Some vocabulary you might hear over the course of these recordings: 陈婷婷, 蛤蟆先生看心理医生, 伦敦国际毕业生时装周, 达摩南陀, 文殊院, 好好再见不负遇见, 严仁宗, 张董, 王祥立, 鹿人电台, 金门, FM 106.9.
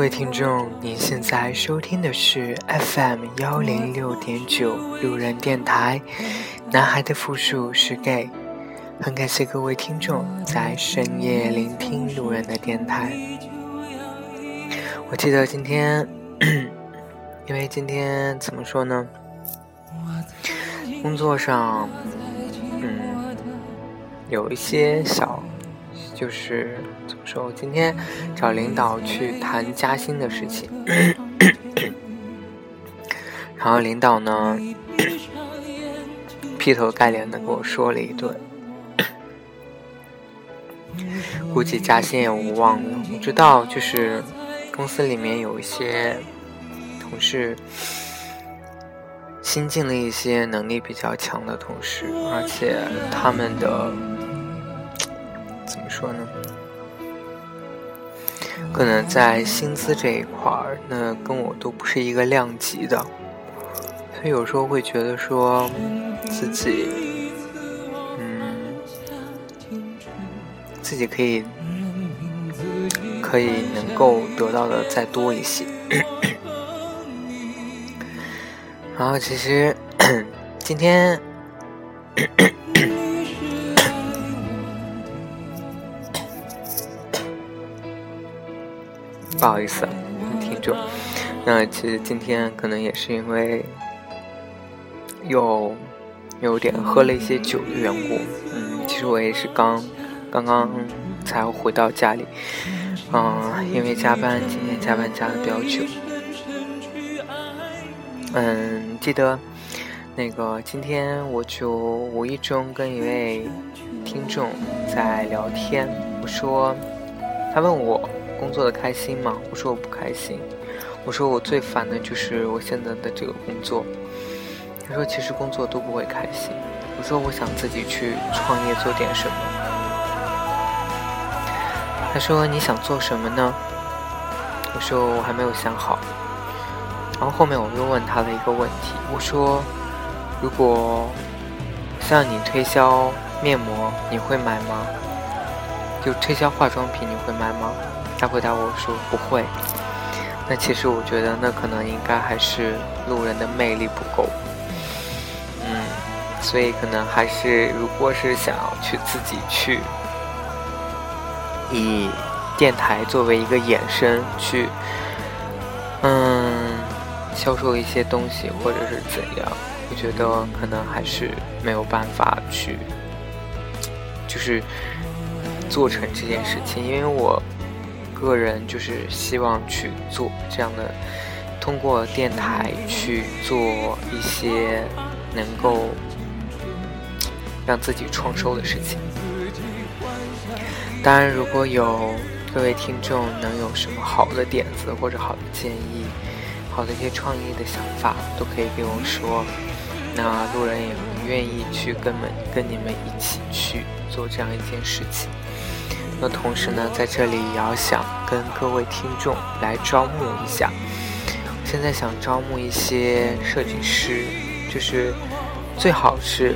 位听众，您现在收听的是 FM 106.9路人电台，男孩的复数是 gay。 很感谢各位听众在深夜聆听路人的电台。我记得今天，因为今天怎么说呢，工作上有一些小，就是怎么说，我今天找领导去谈加薪的事情，然后领导呢劈头盖脸的给我说了一顿，估计加薪也无望了。我知道就是公司里面有一些同事，新进了一些能力比较强的同事，而且他们的怎么说呢，可能在薪资这一块那跟我都不是一个量级的，所以有时候会觉得说自己自己可以能够得到的再多一些。然后其实今天不好意思听众，那其实今天可能也是因为有点喝了一些酒的缘故，其实我也是刚刚才回到家里，因为加班，今天加班加的比较久。记得那个今天我就无意中跟一位听众在聊天，我说他问我工作的开心吗，我说我不开心，我说我最烦的就是我现在的这个工作。他说其实工作都不会开心，我说我想自己去创业做点什么。他说你想做什么呢，我说我还没有想好。然后后面我又问他的一个问题，我说如果像你推销面膜你会买吗，就推销化妆品你会买吗，他回答我说不会。那其实我觉得那可能应该还是路人的魅力不够，所以可能还是如果是想要去自己去以电台作为一个衍生去销售一些东西或者是怎样，我觉得可能还是没有办法去就是做成这件事情。因为我个人就是希望去做这样的，通过电台去做一些能够让自己创收的事情。当然如果有各位听众能有什么好的点子或者好的建议，好的一些创意的想法都可以给我说，那路人也很愿意去跟你们一起去做这样一件事情。那同时呢，在这里也要想跟各位听众来招募一下，现在想招募一些设计师，就是最好是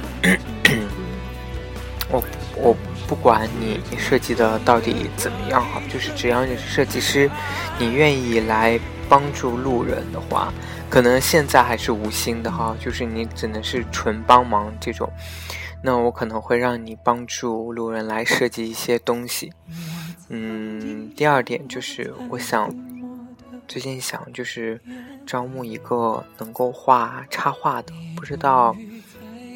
我不管你设计的到底怎么样好，就是只要你是设计师，你愿意来帮助路人的话，可能现在还是无薪的哈，就是你只能是纯帮忙这种，那我可能会让你帮助路人来设计一些东西。第二点就是我想最近想就是招募一个能够画插画的，不知道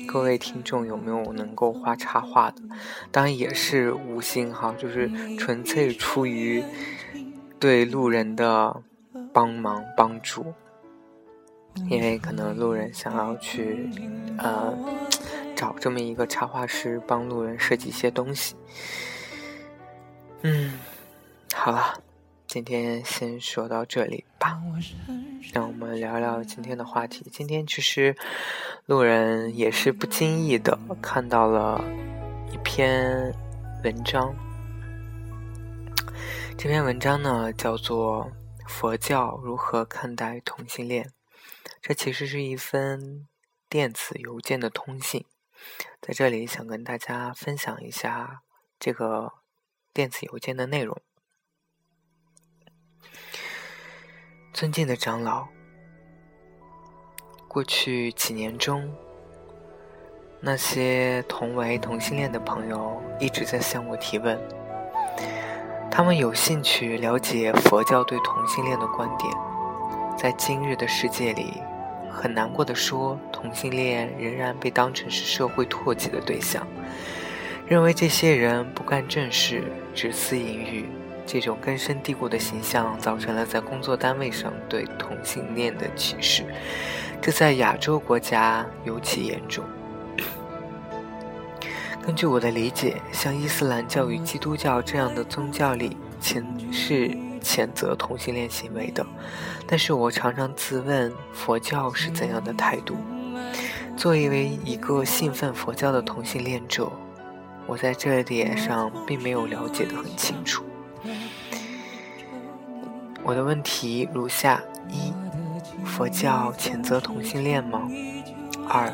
各位听众有没有能够画插画的，当然也是无心哈，就是纯粹出于对路人的帮忙帮助，因为可能路人想要去找这么一个插画师帮路人设计一些东西。好了，今天先说到这里吧，让我们聊聊今天的话题。今天其实路人也是不经意的看到了一篇文章，这篇文章呢叫做佛教如何看待同性恋，这其实是一封电子邮件的通信。在这里想跟大家分享一下这个电子邮件的内容。尊敬的长老，过去几年中，那些同为同性恋的朋友一直在向我提问，他们有兴趣了解佛教对同性恋的观点。在今日的世界里，很难过的说，同性恋仍然被当成是社会唾弃的对象，认为这些人不干正事，只私淫欲。这种根深蒂固的形象造成了在工作单位上对同性恋的歧视，这在亚洲国家尤其严重。根据我的理解，像伊斯兰教与基督教这样的宗教里是谴责同性恋行为的，但是我常常自问，佛教是怎样的态度？作为一个信奉佛教的同性恋者，我在这点上并没有了解得很清楚。我的问题如下：一、佛教谴责同性恋吗？二、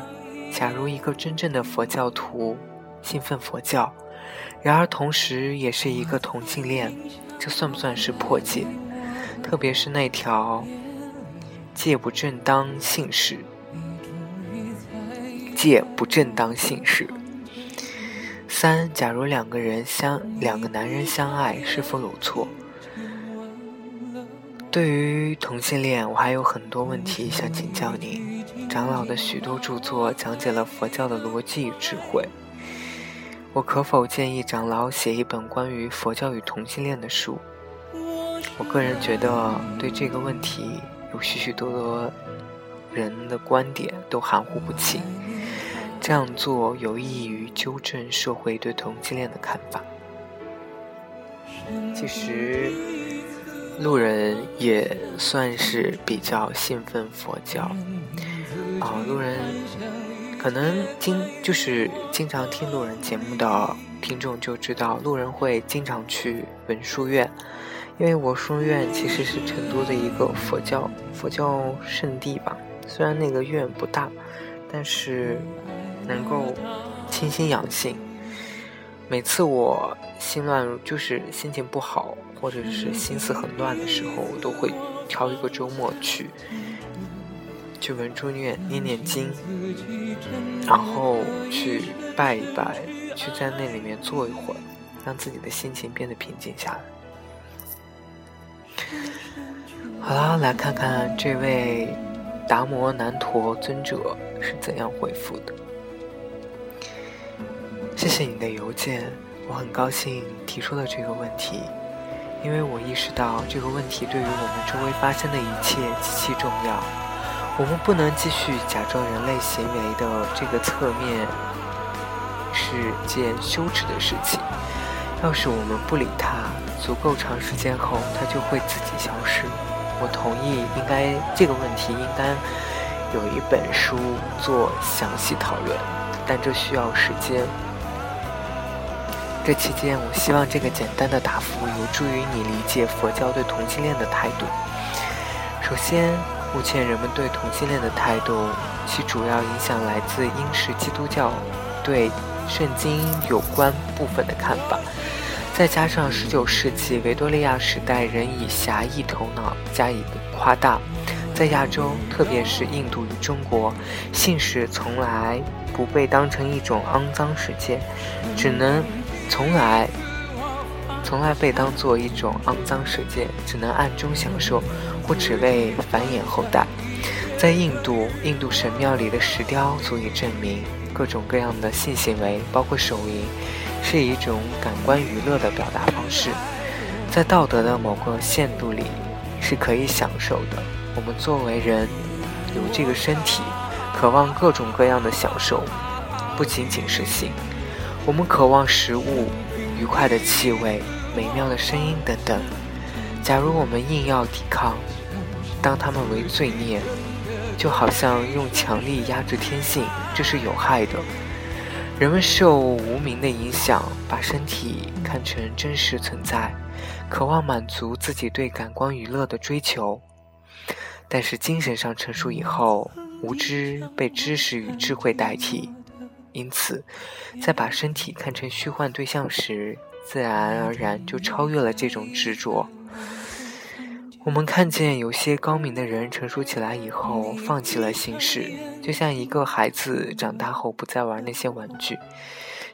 假如一个真正的佛教徒信奉佛教，然而同时也是一个同性恋，这算不算是破戒？特别是那条戒不正当性事。三、假如两个男人相爱，是否有错？对于同性恋，我还有很多问题想请教您。长老的许多著作讲解了佛教的逻辑与智慧，我可否建议长老写一本关于佛教与同性恋的书？我个人觉得对这个问题有许许多多人的观点都含糊不清，这样做有益于纠正社会对同性恋的看法。其实路人也算是比较信奉佛教路人可能经常听路人节目的听众就知道，路人会经常去文殊院，因为文殊院其实是成都的一个佛教圣地吧。虽然那个院不大，但是能够清心养性。每次我心情不好或者是心思很乱的时候，我都会挑一个周末去文殊院念经，然后去拜一拜，去在那里面坐一会儿，让自己的心情变得平静下来。好啦，来看看这位达摩南陀尊者是怎样回复的。谢谢你的邮件，我很高兴提出了这个问题，因为我意识到这个问题对于我们周围发生的一切极其重要。我们不能继续假装人类行为的这个侧面是件羞耻的事情，要是我们不理它，足够长时间后它就会自己消失。我同意这个问题应该有一本书做详细讨论，但这需要时间。这期间，我希望这个简单的答复有助于你理解佛教对同性恋的态度。首先，目前人们对同性恋的态度，其主要影响来自英式基督教对圣经有关部分的看法，再加上19世纪维多利亚时代人以狭义头脑加以夸大。在亚洲，特别是印度与中国，性事从来不被当成一种肮脏事件，只能暗中享受，或只为繁衍后代。在印度神庙里的石雕足以证明，各种各样的性行为，包括手淫，是一种感官娱乐的表达方式，在道德的某个限度里是可以享受的。我们作为人，有这个身体，渴望各种各样的享受，不仅仅是性，我们渴望食物、愉快的气味、美妙的声音等等。假如我们硬要抵抗，当他们为罪孽，就好像用强力压制天性，这是有害的。人们受无名的影响，把身体看成真实存在，渴望满足自己对感官娱乐的追求。但是精神上成熟以后，无知被知识与智慧代替，因此在把身体看成虚幻对象时，自然而然就超越了这种执着。我们看见有些高明的人成熟起来以后放弃了性事，就像一个孩子长大后不再玩那些玩具。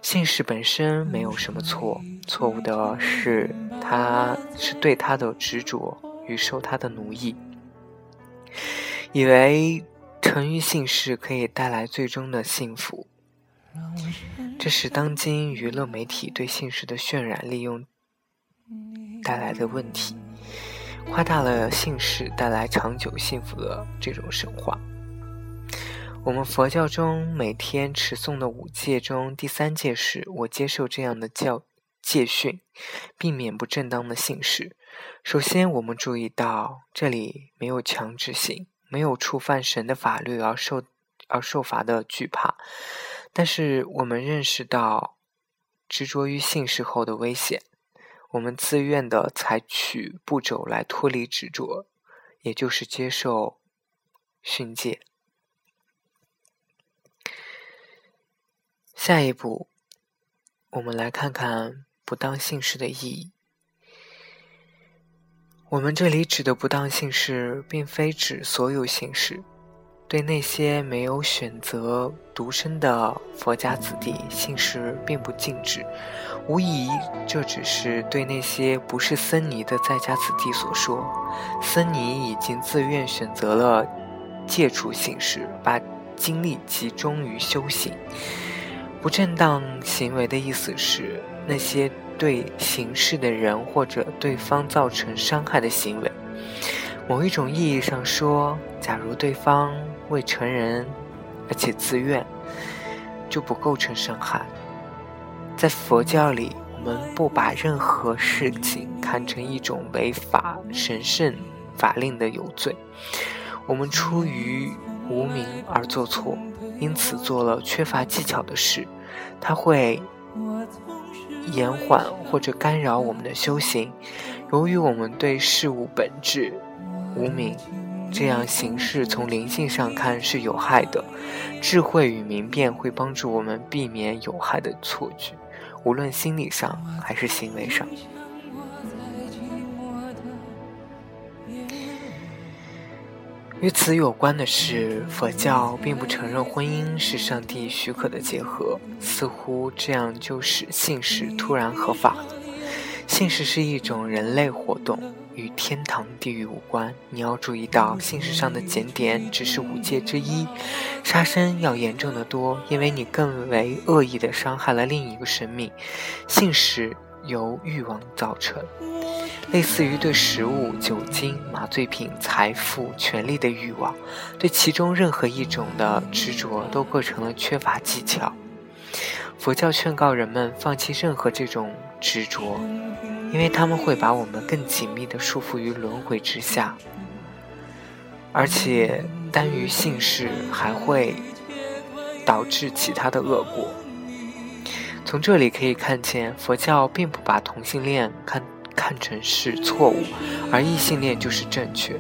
性事本身没有什么错，错误的是他是对他的执着与受他的奴役，以为沉于性事可以带来最终的幸福。这是当今娱乐媒体对性事的渲染利用带来的问题，夸大了性事带来长久幸福的这种神话。我们佛教中每天持诵的五戒中，第三戒是我接受这样的戒训，避免不正当的性事。首先我们注意到这里没有强制性，没有触犯神的法律而受罚的惧怕，但是我们认识到执着于性事后的危险，我们自愿地采取步骤来脱离执着，也就是接受训诫。下一步，我们来看看不当性事的意义。我们这里指的不当性事，并非指所有性事。对那些没有选择独身的佛家子弟，性事并不禁止，无疑这只是对那些不是僧尼的在家子弟所说。僧尼已经自愿选择了戒除性事，把精力集中于修行。不正当行为的意思是那些对行事的人或者对方造成伤害的行为。某一种意义上说，假如对方未成人而且自愿，就不构成伤害。在佛教里，我们不把任何事情看成一种违法神圣法令的有罪，我们出于无明而做错，因此做了缺乏技巧的事，它会延缓或者干扰我们的修行。由于我们对事物本质无明，这样行事从灵性上看是有害的。智慧与明辨会帮助我们避免有害的错觉，无论心理上还是行为上。与此有关的是，佛教并不承认婚姻是上帝许可的结合，似乎这样就使性事突然合法。性事是一种人类活动，与天堂地狱无关。你要注意到，性事上的检点只是五戒之一，杀生要严重得多，因为你更为恶意地伤害了另一个生命。性事由欲望造成，类似于对食物、酒精、麻醉品、财富、权力的欲望，对其中任何一种的执着都构成了缺乏技巧。佛教劝告人们放弃任何这种执着，因为他们会把我们更紧密地束缚于轮回之下，而且耽于性事还会导致其他的恶果。从这里可以看见，佛教并不把同性恋看成是错误，而异性恋就是正确。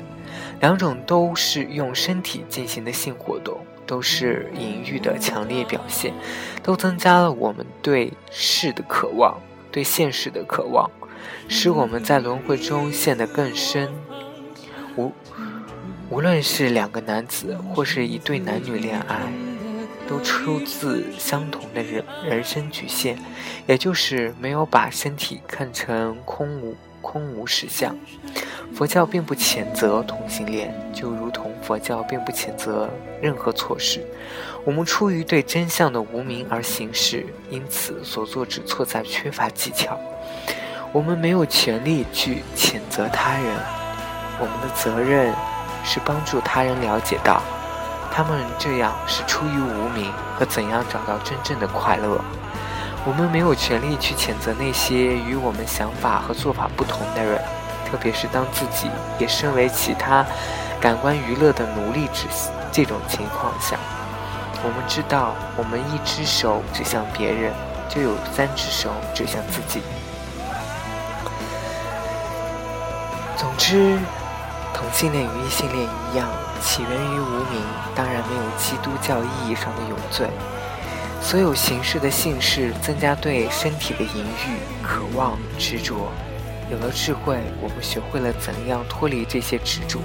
两种都是用身体进行的性活动，都是淫欲的强烈表现，都增加了我们对事的渴望，对现实的渴望，使我们在轮回中陷得更深。无论是两个男子或是一对男女恋爱，都出自相同的人生局限，也就是没有把身体看成空无实相。佛教并不谴责同性恋，就如同佛教并不谴责任何错事。我们出于对真相的无明而行事，因此所做只错在缺乏技巧。我们没有权利去谴责他人，我们的责任是帮助他人了解到他们这样是出于无明和怎样找到真正的快乐。我们没有权利去谴责那些与我们想法和做法不同的人，特别是当自己也身为其他感官娱乐的奴隶之这种情况下。我们知道，我们一只手指向别人，就有三只手指向自己。总之，同性恋与异性恋一样，起源于无明，当然没有基督教意义上的有罪。所有形式的性事增加对身体的淫欲、渴望、执着，有了智慧，我们学会了怎样脱离这些执着。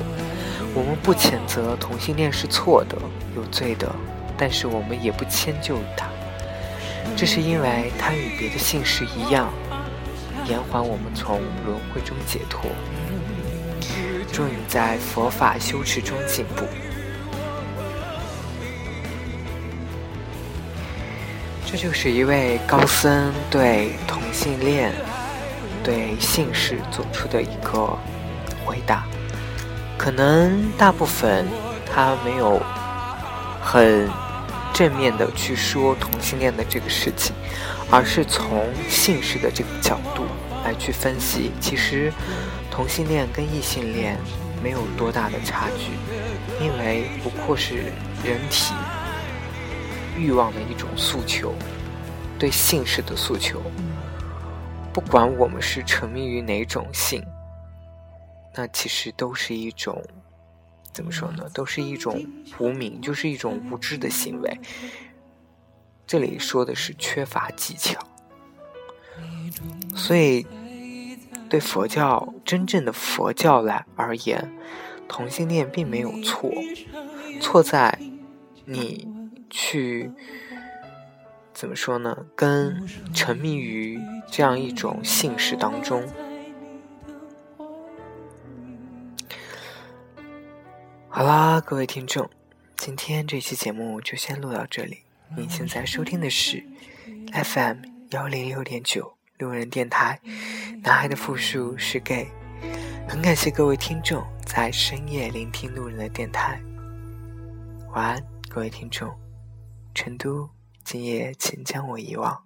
我们不谴责同性恋是错的、有罪的，但是我们也不迁就于它。这是因为它与别的性事一样，延缓我们从轮回中解脱，终于在佛法修持中进步。这就是一位高僧对同性恋、对性事做出的一个回答。可能大部分他没有很正面的去说同性恋的这个事情，而是从性事的这个角度来去分析，其实同性恋跟异性恋没有多大的差距，因为不过是人体欲望的一种诉求，对性事的诉求。不管我们是沉迷于哪种性，那其实都是一种，怎么说呢，都是一种无明，就是一种无知的行为。这里说的是缺乏技巧。所以对佛教，真正的佛教来而言，同性恋并没有错，错在你去怎么说呢，跟沉迷于这样一种性事当中。好啦，各位听众，今天这期节目就先录到这里。您现在收听的是 FM 106.9 路人电台，男孩的复数是 gay。 很感谢各位听众在深夜聆听路人的电台。晚安，各位听众。成都今夜，请将我遗忘。